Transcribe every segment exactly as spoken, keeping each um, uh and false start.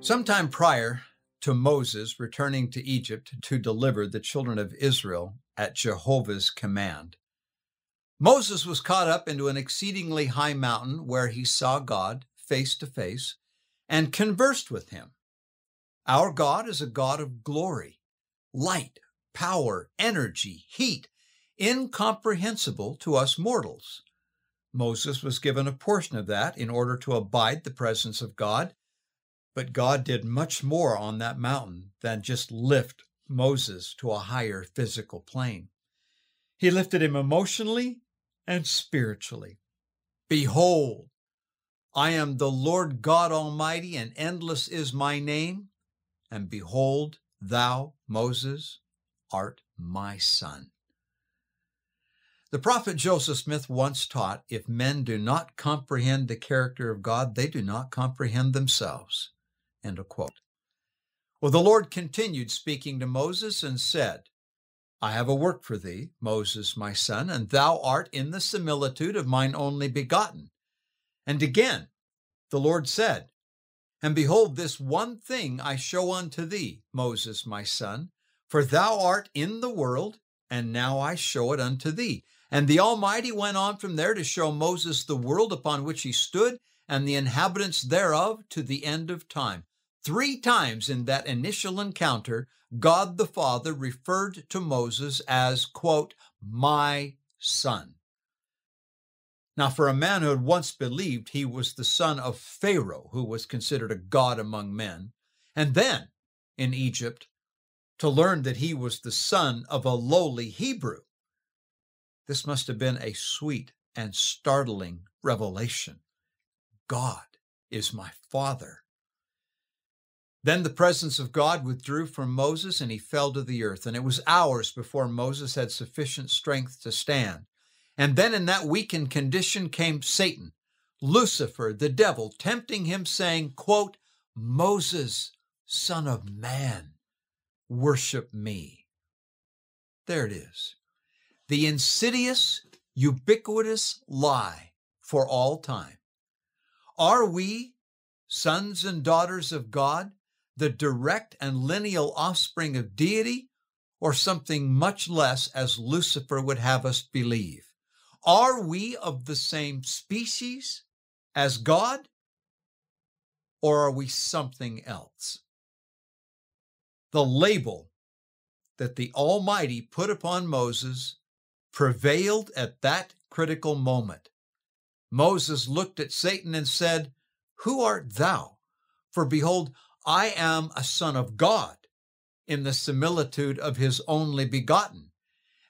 Sometime prior to Moses returning to Egypt to deliver the children of Israel at Jehovah's command, Moses was caught up into an exceedingly high mountain where he saw God face to face and conversed with him. Our God is a God of glory, light, power, energy, heat, incomprehensible to us mortals. Moses was given a portion of that in order to abide the presence of God, but God did much more on that mountain than just lift Moses to a higher physical plane. He lifted him emotionally and spiritually. Behold, I am the Lord God Almighty, and endless is my name. And behold, thou, Moses, art my son. The prophet Joseph Smith once taught, if men do not comprehend the character of God, they do not comprehend themselves. End of quote. Well, the Lord continued speaking to Moses and said, I have a work for thee, Moses, my son, and thou art in the similitude of mine only begotten. And again, the Lord said, And behold, this one thing I show unto thee, Moses, my son, for thou art in the world, and now I show it unto thee. And the Almighty went on from there to show Moses the world upon which he stood, and the inhabitants thereof to the end of time. Three times in that initial encounter, God the Father referred to Moses as, quote, my son. Now, for a man who had once believed he was the son of Pharaoh, who was considered a god among men, and then, in Egypt, to learn that he was the son of a lowly Hebrew, this must have been a sweet and startling revelation. God is my Father. Then the presence of God withdrew from Moses, and he fell to the earth. And it was hours before Moses had sufficient strength to stand. And then in that weakened condition came Satan, Lucifer, the devil, tempting him, saying, quote, Moses, son of man, worship me. There it is. The insidious, ubiquitous lie for all time. Are we sons and daughters of God, the direct and lineal offspring of deity, or something much less, as Lucifer would have us believe? Are we of the same species as God, or are we something else? The label that the Almighty put upon Moses prevailed at that critical moment. Moses looked at Satan and said, Who art thou? For behold, I am a son of God, in the similitude of his only begotten.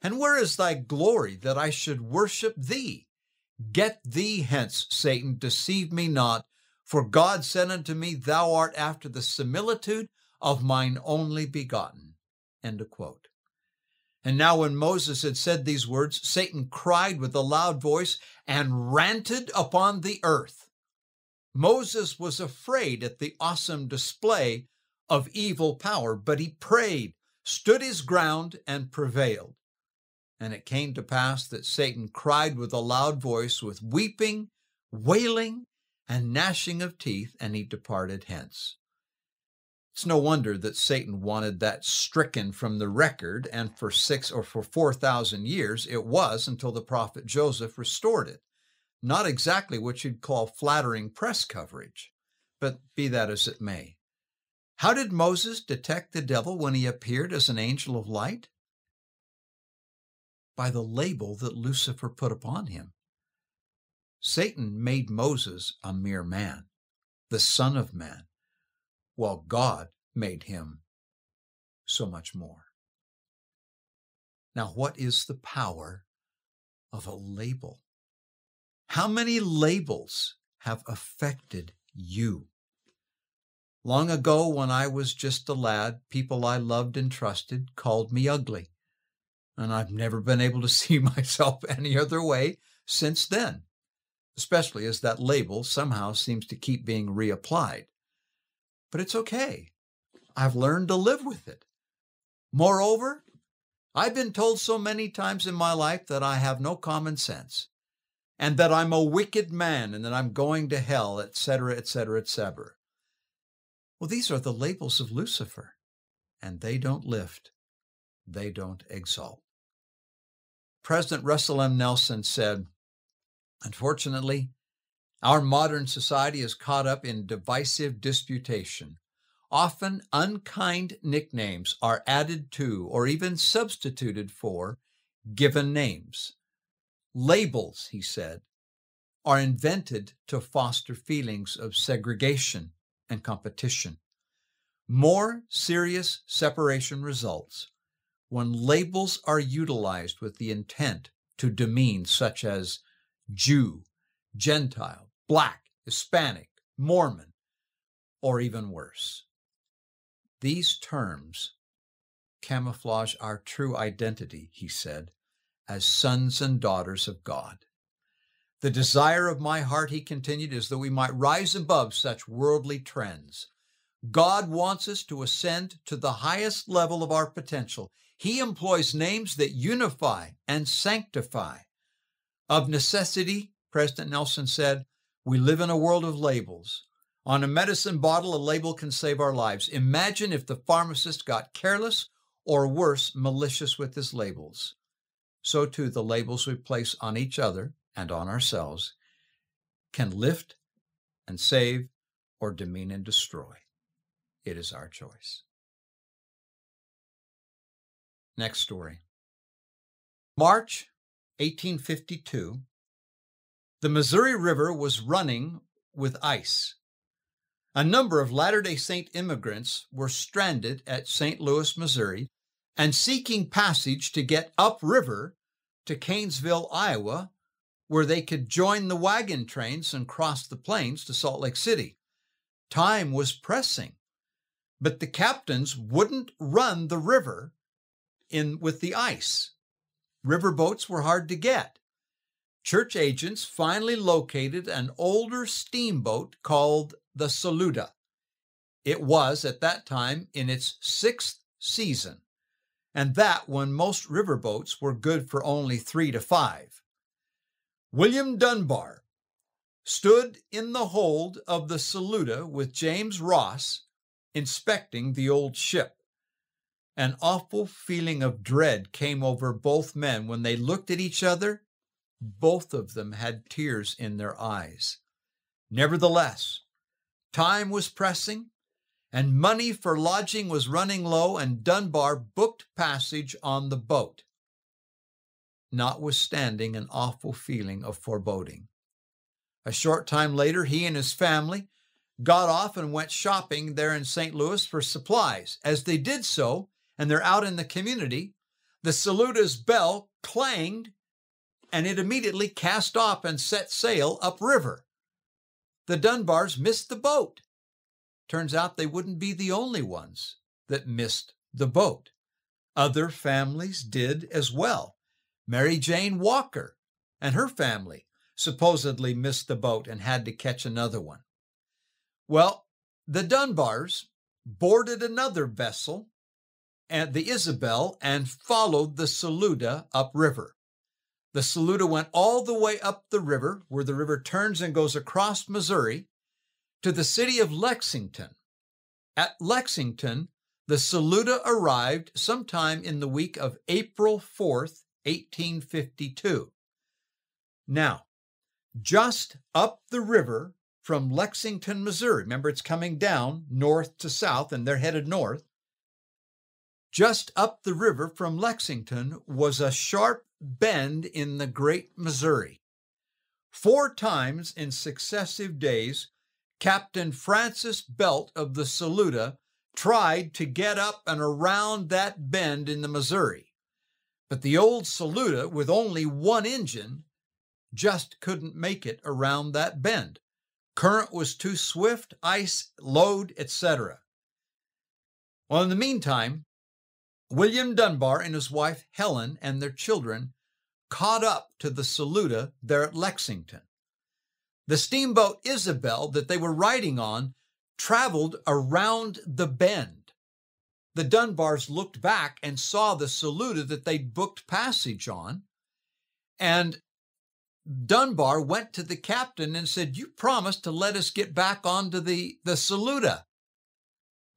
And where is thy glory that I should worship thee? Get thee hence, Satan, deceive me not. For God said unto me, Thou art after the similitude of mine only begotten. End of quote. And now when Moses had said these words, Satan cried with a loud voice and ranted upon the earth. Moses was afraid at the awesome display of evil power, but he prayed, stood his ground, and prevailed. And it came to pass that Satan cried with a loud voice, with weeping, wailing, and gnashing of teeth, and he departed hence. It's no wonder that Satan wanted that stricken from the record, and for six or for four thousand years it was until the prophet Joseph restored it. Not exactly what you'd call flattering press coverage, but be that as it may. How did Moses detect the devil when he appeared as an angel of light? By the label that Lucifer put upon him. Satan made Moses a mere man, the son of man, while God made him so much more. Now, what is the power of a label? How many labels have affected you. Long ago, when I was just a lad, people I loved and trusted called me ugly, and I've never been able to see myself any other way since then, especially as that label somehow seems to keep being reapplied. But it's okay. I've learned to live with it. Moreover, I've been told so many times in my life that I have no common sense, and that I'm a wicked man, and that I'm going to hell, et cetera, et cetera, et cetera. Well, these are the labels of Lucifer, and they don't lift, they don't exalt. President Russell M. Nelson said, "Unfortunately, our modern society is caught up in divisive disputation. Often unkind nicknames are added to or even substituted for given names. Labels," he said, "are invented to foster feelings of segregation and competition. More serious separation results when labels are utilized with the intent to demean, such as Jew, Gentile, Black, Hispanic, Mormon, or even worse. These terms camouflage our true identity," he said, "as sons and daughters of God. The desire of my heart," he continued, "is that we might rise above such worldly trends. God wants us to ascend to the highest level of our potential. He employs names that unify and sanctify. Of necessity," President Nelson said, "we live in a world of labels. On a medicine bottle, a label can save our lives. Imagine if the pharmacist got careless or worse, malicious with his labels. So too, the labels we place on each other and on ourselves can lift and save or demean and destroy. It is our choice." Next story. March eighteen fifty-two, the Missouri River was running with ice. A number of Latter-day Saint immigrants were stranded at Saint Louis, Missouri, and seeking passage to get upriver to Canesville, Iowa, where they could join the wagon trains and cross the plains to Salt Lake City. Time was pressing, but the captains wouldn't run the river in with the ice. Riverboats were hard to get. Church agents finally located an older steamboat called the Saluda. It was, at that time, in its sixth season, and that when most riverboats were good for only three to five. William Dunbar stood in the hold of the Saluda with James Ross, inspecting the old ship. An awful feeling of dread came over both men. When they looked at each other, both of them had tears in their eyes. Nevertheless, time was pressing, and money for lodging was running low, and Dunbar booked passage on the boat, notwithstanding an awful feeling of foreboding. A short time later, he and his family got off and went shopping there in Saint Louis for supplies. As they did so, and they're out in the community, the Saluda's bell clanged, and it immediately cast off and set sail upriver. The Dunbars missed the boat. Turns out they wouldn't be the only ones that missed the boat. Other families did as well. Mary Jane Walker and her family supposedly missed the boat and had to catch another one. Well, the Dunbars boarded another vessel, at the Isabel, and followed the Saluda upriver. The Saluda went all the way up the river, where the river turns and goes across Missouri, to the city of Lexington. At Lexington, the Saluda arrived sometime in the week of April fourth, eighteen fifty-two. Now, just up the river from Lexington, Missouri, remember it's coming down north to south, and they're headed north. Just up the river from Lexington was a sharp bend in the Great Missouri. Four times in successive days, Captain Francis Belt of the Saluda tried to get up and around that bend in the Missouri. But the old Saluda, with only one engine, just couldn't make it around that bend, current was too swift, ice, load, et cetera. Well, in the meantime, William Dunbar and his wife Helen and their children caught up to the Saluda there at Lexington. The steamboat Isabel that they were riding on traveled around the bend. The Dunbars looked back and saw the Saluda that they'd booked passage on, and Dunbar went to the captain and said, "You promised to let us get back onto the, the Saluda."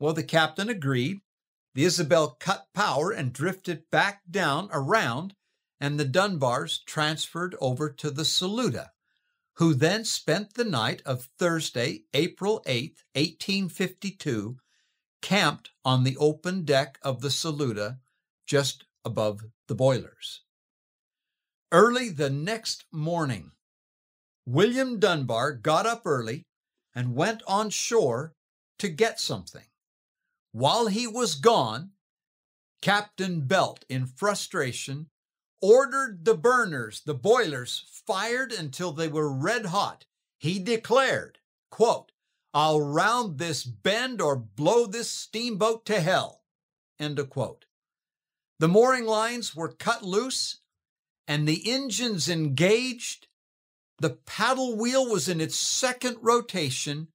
Well, the captain agreed. The Isabel cut power and drifted back down around, and the Dunbars transferred over to the Saluda, who then spent the night of Thursday, April eighth, eighteen fifty-two, camped on the open deck of the Saluda just above the boilers. Early the next morning, William Dunbar got up early and went on shore to get something. While he was gone, Captain Belt, in frustration, ordered the burners, the boilers, fired until they were red hot. He declared, quote, "I'll round this bend or blow this steamboat to hell," end of quote. The mooring lines were cut loose and the engines engaged. The paddle wheel was in its second rotation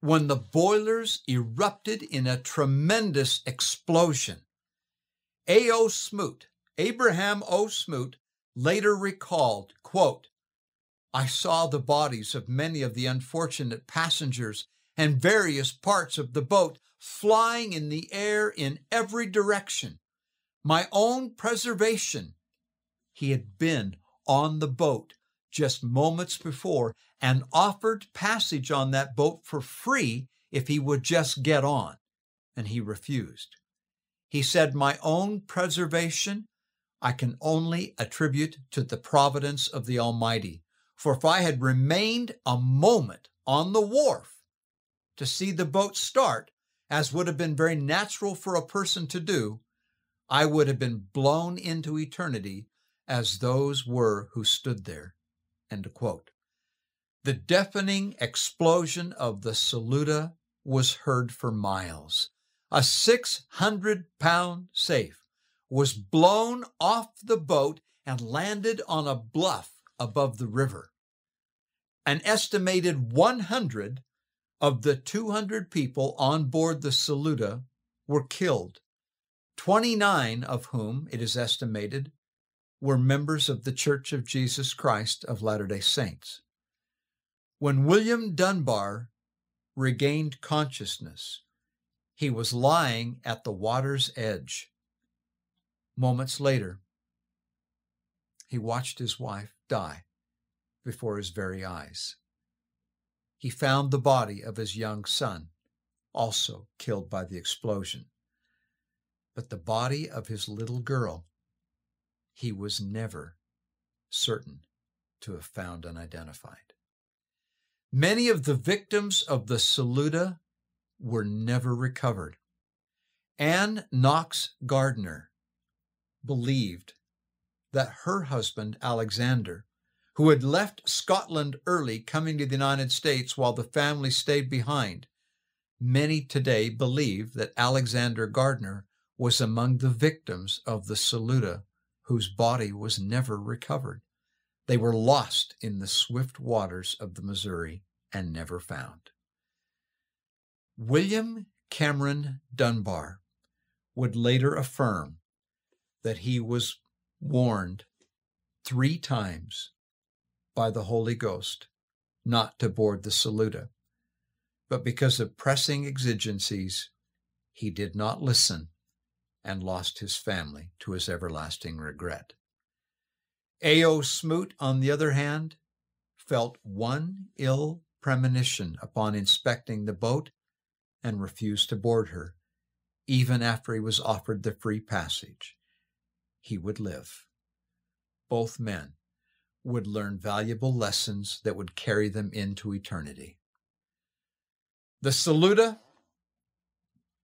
when the boilers erupted in a tremendous explosion. A O. Smoot, Abraham O. Smoot, later recalled, quote, "I saw the bodies of many of the unfortunate passengers and various parts of the boat flying in the air in every direction. My own preservation." He had been on the boat just moments before and offered passage on that boat for free if he would just get on, and he refused. He said, "My own preservation I can only attribute to the providence of the Almighty. For if I had remained a moment on the wharf to see the boat start, as would have been very natural for a person to do, I would have been blown into eternity as those were who stood there." End quote. The deafening explosion of the Saluda was heard for miles. A six hundred pound safe was blown off the boat and landed on a bluff above the river. An estimated one hundred of the two hundred people on board the Saluda were killed, twenty-nine of whom, it is estimated, were members of the Church of Jesus Christ of Latter-day Saints. When William Dunbar regained consciousness, he was lying at the water's edge. Moments later, he watched his wife die before his very eyes. He found the body of his young son, also killed by the explosion. But the body of his little girl, he was never certain to have found unidentified. Many of the victims of the Saluda were never recovered. Ann Knox Gardner believed that her husband, Alexander, who had left Scotland early, coming to the United States while the family stayed behind, many today believe that Alexander Gardner was among the victims of the Saluda, whose body was never recovered. They were lost in the swift waters of the Missouri and never found. William Cameron Dunbar would later affirm that he was warned three times by the Holy Ghost not to board the Saluda, but because of pressing exigencies, he did not listen and lost his family to his everlasting regret. A O. Smoot, on the other hand, felt one ill premonition upon inspecting the boat and refused to board her, even after he was offered the free passage. He would live. Both men would learn valuable lessons that would carry them into eternity. The Saluda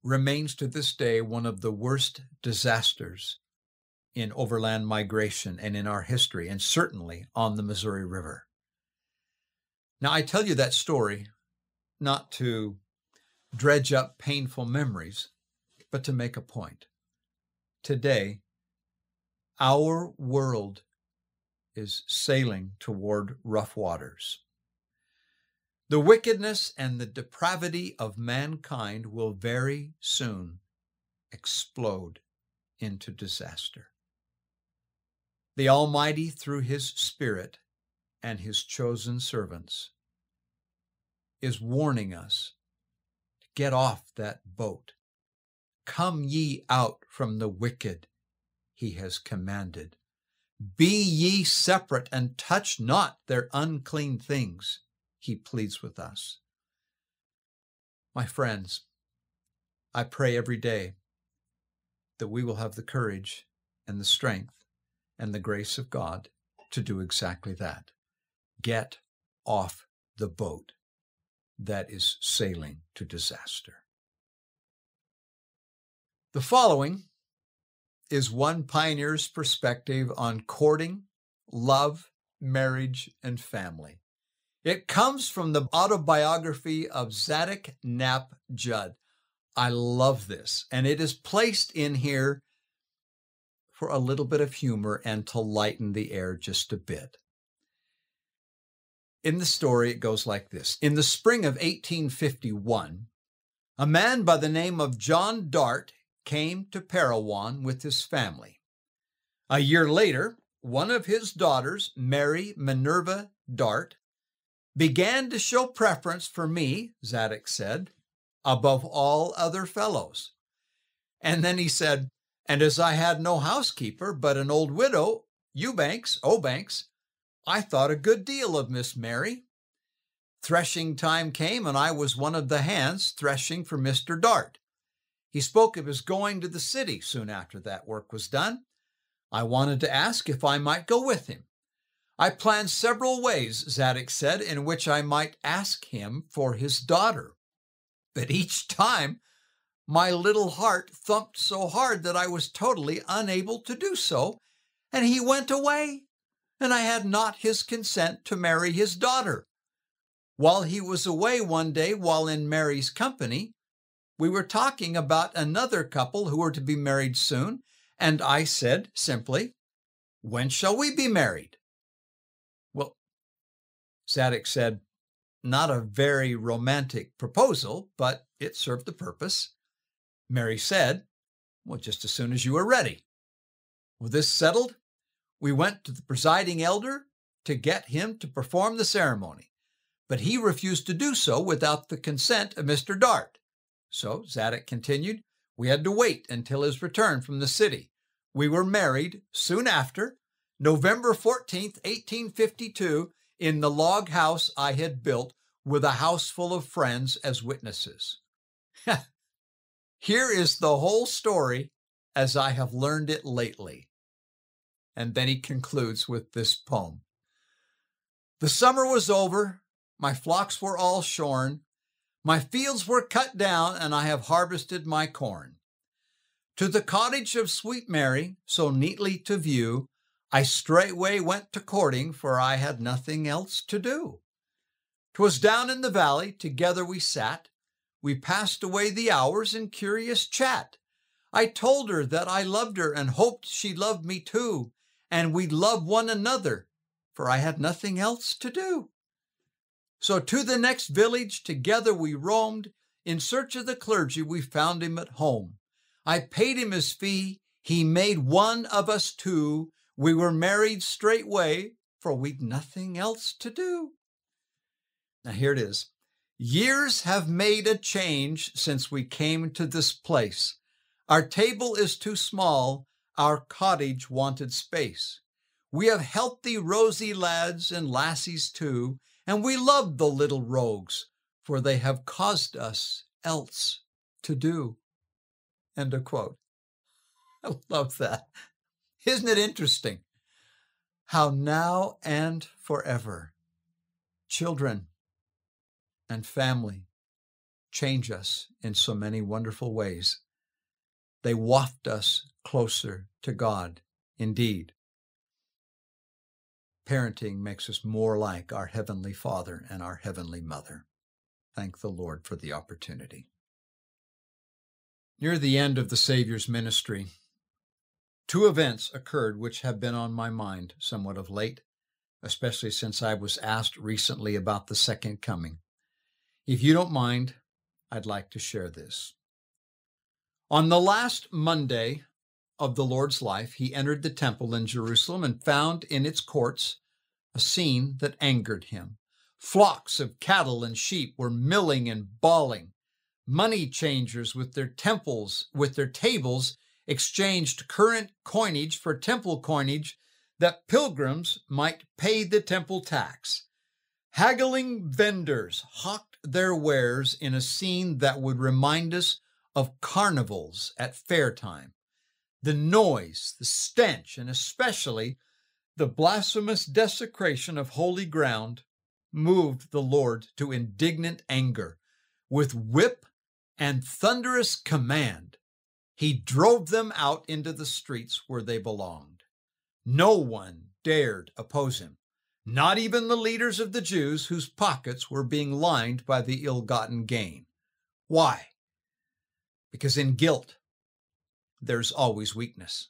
remains to this day one of the worst disasters in overland migration and in our history, and certainly on the Missouri River. Now, I tell you that story not to dredge up painful memories, but to make a point. Today, our world is sailing toward rough waters. The wickedness and the depravity of mankind will very soon explode into disaster. The Almighty, through His Spirit and His chosen servants, is warning us to get off that boat. Come ye out from the wicked, He has commanded. Be ye separate, and touch not their unclean things, He pleads with us. My friends, I pray every day that we will have the courage and the strength and the grace of God to do exactly that. Get off the boat that is sailing to disaster. The following is one pioneer's perspective on courting, love, marriage, and family. It comes from the autobiography of Zadok Knapp Judd. I love this, and it is placed in here for a little bit of humor and to lighten the air just a bit. In the story, it goes like this. In the spring of eighteen fifty-one, a man by the name of John Dart came to Parowan with his family. A year later, one of his daughters, Mary Minerva Dart, began to show preference for me, Zadok said, above all other fellows. And then he said, and as I had no housekeeper but an old widow, Eubanks, Obanks, I thought a good deal of Miss Mary. Threshing time came, and I was one of the hands threshing for Mister Dart. He spoke of his going to the city soon after that work was done. I wanted to ask if I might go with him. I planned several ways, Zadok said, in which I might ask him for his daughter. But each time, my little heart thumped so hard that I was totally unable to do so, and he went away, and I had not his consent to marry his daughter. While he was away one day, while in Mary's company, we were talking about another couple who were to be married soon, and I said simply, when shall we be married? Well, Zadok said, not a very romantic proposal, but it served the purpose. Mary said, well, just as soon as you are ready. With this settled, we went to the presiding elder to get him to perform the ceremony, but he refused to do so without the consent of Mister Dart. So, Zadok continued, we had to wait until his return from the city. We were married soon after, November fourteenth, eighteen fifty-two, in the log house I had built with a house full of friends as witnesses. Here is the whole story as I have learned it lately. And then he concludes with this poem. The summer was over, my flocks were all shorn, my fields were cut down, and I have harvested my corn. To the cottage of sweet Mary, so neatly to view, I straightway went to courting, for I had nothing else to do. 'Twas down in the valley, together we sat. We passed away the hours in curious chat. I told her that I loved her and hoped she loved me too, and we'd love one another, for I had nothing else to do. So to the next village together we roamed. In search of the clergy we found him at home. I paid him his fee. He made one of us two. We were married straightway, for we'd nothing else to do. Now here it is. Years have made a change since we came to this place. Our table is too small. Our cottage wanted space. We have healthy, rosy lads and lassies too, and we love the little rogues, for they have caused us else to do. End of quote. I love that. Isn't it interesting how now and forever children and family change us in so many wonderful ways? They waft us closer to God, indeed. parenting makes us more like our Heavenly Father and our Heavenly Mother. Thank the Lord for the opportunity. Near the end of the Savior's ministry, two events occurred which have been on my mind somewhat of late, especially since I was asked recently about the second coming. If you don't mind, I'd like to share this. On the last Monday of the Lord's life, he entered the temple in Jerusalem and found in its courts a scene that angered him. Flocks of cattle and sheep were milling and bawling. Money changers with their temples, with their tables, exchanged current coinage for temple coinage that pilgrims might pay the temple tax. Haggling vendors hawked their wares in a scene that would remind us of carnivals at fair time. The noise, the stench, and especially the blasphemous desecration of holy ground moved the Lord to indignant anger. With whip and thunderous command, he drove them out into the streets where they belonged. No one dared oppose him, not even the leaders of the Jews whose pockets were being lined by the ill-gotten gain. Why? Because in guilt, there's always weakness.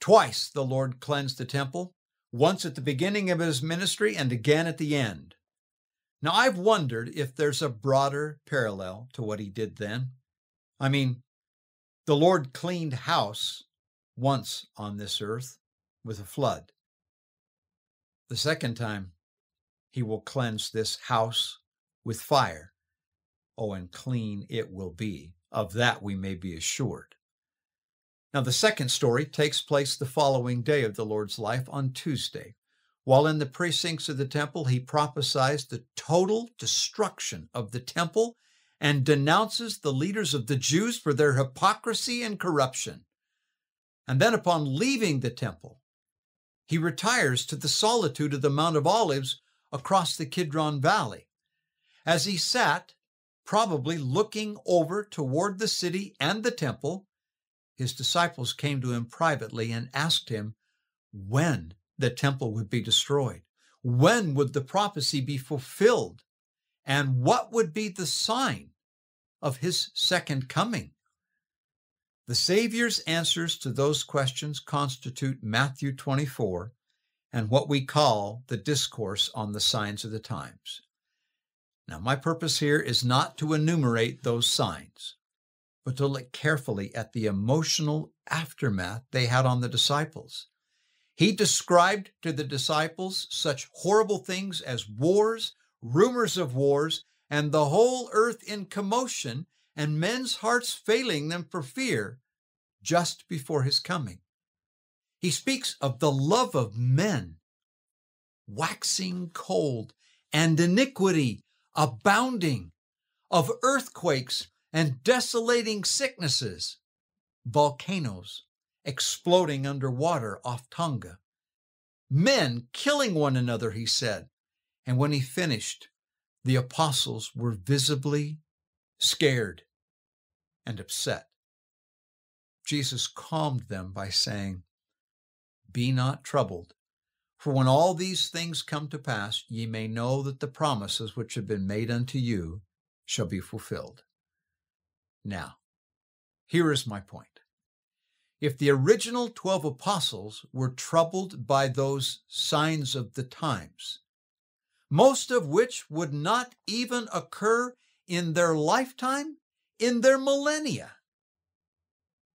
Twice the Lord cleansed the temple, once at the beginning of his ministry and again at the end. Now, I've wondered if there's a broader parallel to what he did then. I mean, the Lord cleaned house once on this earth with a flood. The second time, he will cleanse this house with fire. Oh, and clean it will be. Of that we may be assured. Now, the second story takes place the following day of the Lord's life on Tuesday. While in the precincts of the temple, he prophesies the total destruction of the temple and denounces the leaders of the Jews for their hypocrisy and corruption. And then upon leaving the temple, he retires to the solitude of the Mount of Olives across the Kidron Valley. As he sat, probably looking over toward the city and the temple, his disciples came to him privately and asked him when the temple would be destroyed, when would the prophecy be fulfilled, and what would be the sign of his second coming. The Savior's answers to those questions constitute Matthew twenty-four and what we call the Discourse on the Signs of the Times. Now, my purpose here is not to enumerate those signs, but to look carefully at the emotional aftermath they had on the disciples. He described to the disciples such horrible things as wars, rumors of wars, and the whole earth in commotion, and men's hearts failing them for fear just before his coming. He speaks of the love of men waxing cold and iniquity abounding, of earthquakes and desolating sicknesses, volcanoes exploding underwater off Tonga, men killing one another, he said. And when he finished, the apostles were visibly scared and upset. Jesus calmed them by saying, "Be not troubled, for when all these things come to pass, ye may know that the promises which have been made unto you shall be fulfilled." Now, here is my point. If the original twelve apostles were troubled by those signs of the times, most of which would not even occur in their lifetime, in their millennia,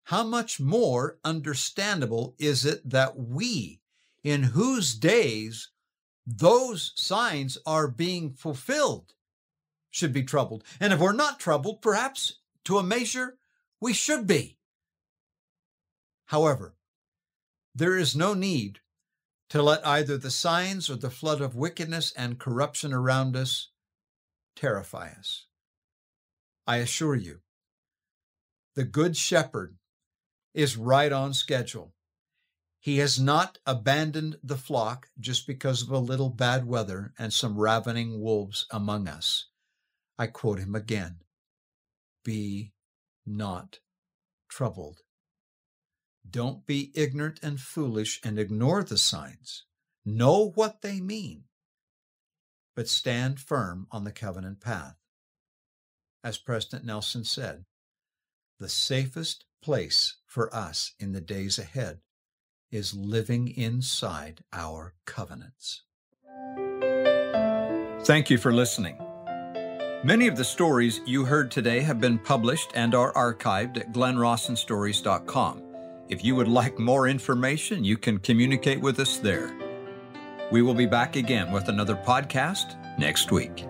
how much more understandable is it that we, in whose days those signs are being fulfilled, should be troubled? And if we're not troubled, perhaps to a measure, we should be. However, there is no need to let either the signs or the flood of wickedness and corruption around us terrify us. I assure you, the Good Shepherd is right on schedule. He has not abandoned the flock just because of a little bad weather and some ravening wolves among us. I quote him again, "Be not troubled." Don't be ignorant and foolish and ignore the signs. Know what they mean, but stand firm on the covenant path. As President Nelson said, the safest place for us in the days ahead is living inside our covenants. Thank you for listening. Many of the stories you heard today have been published and are archived at Glenn Rawson Stories dot com. If you would like more information, you can communicate with us there. We will be back again with another podcast next week.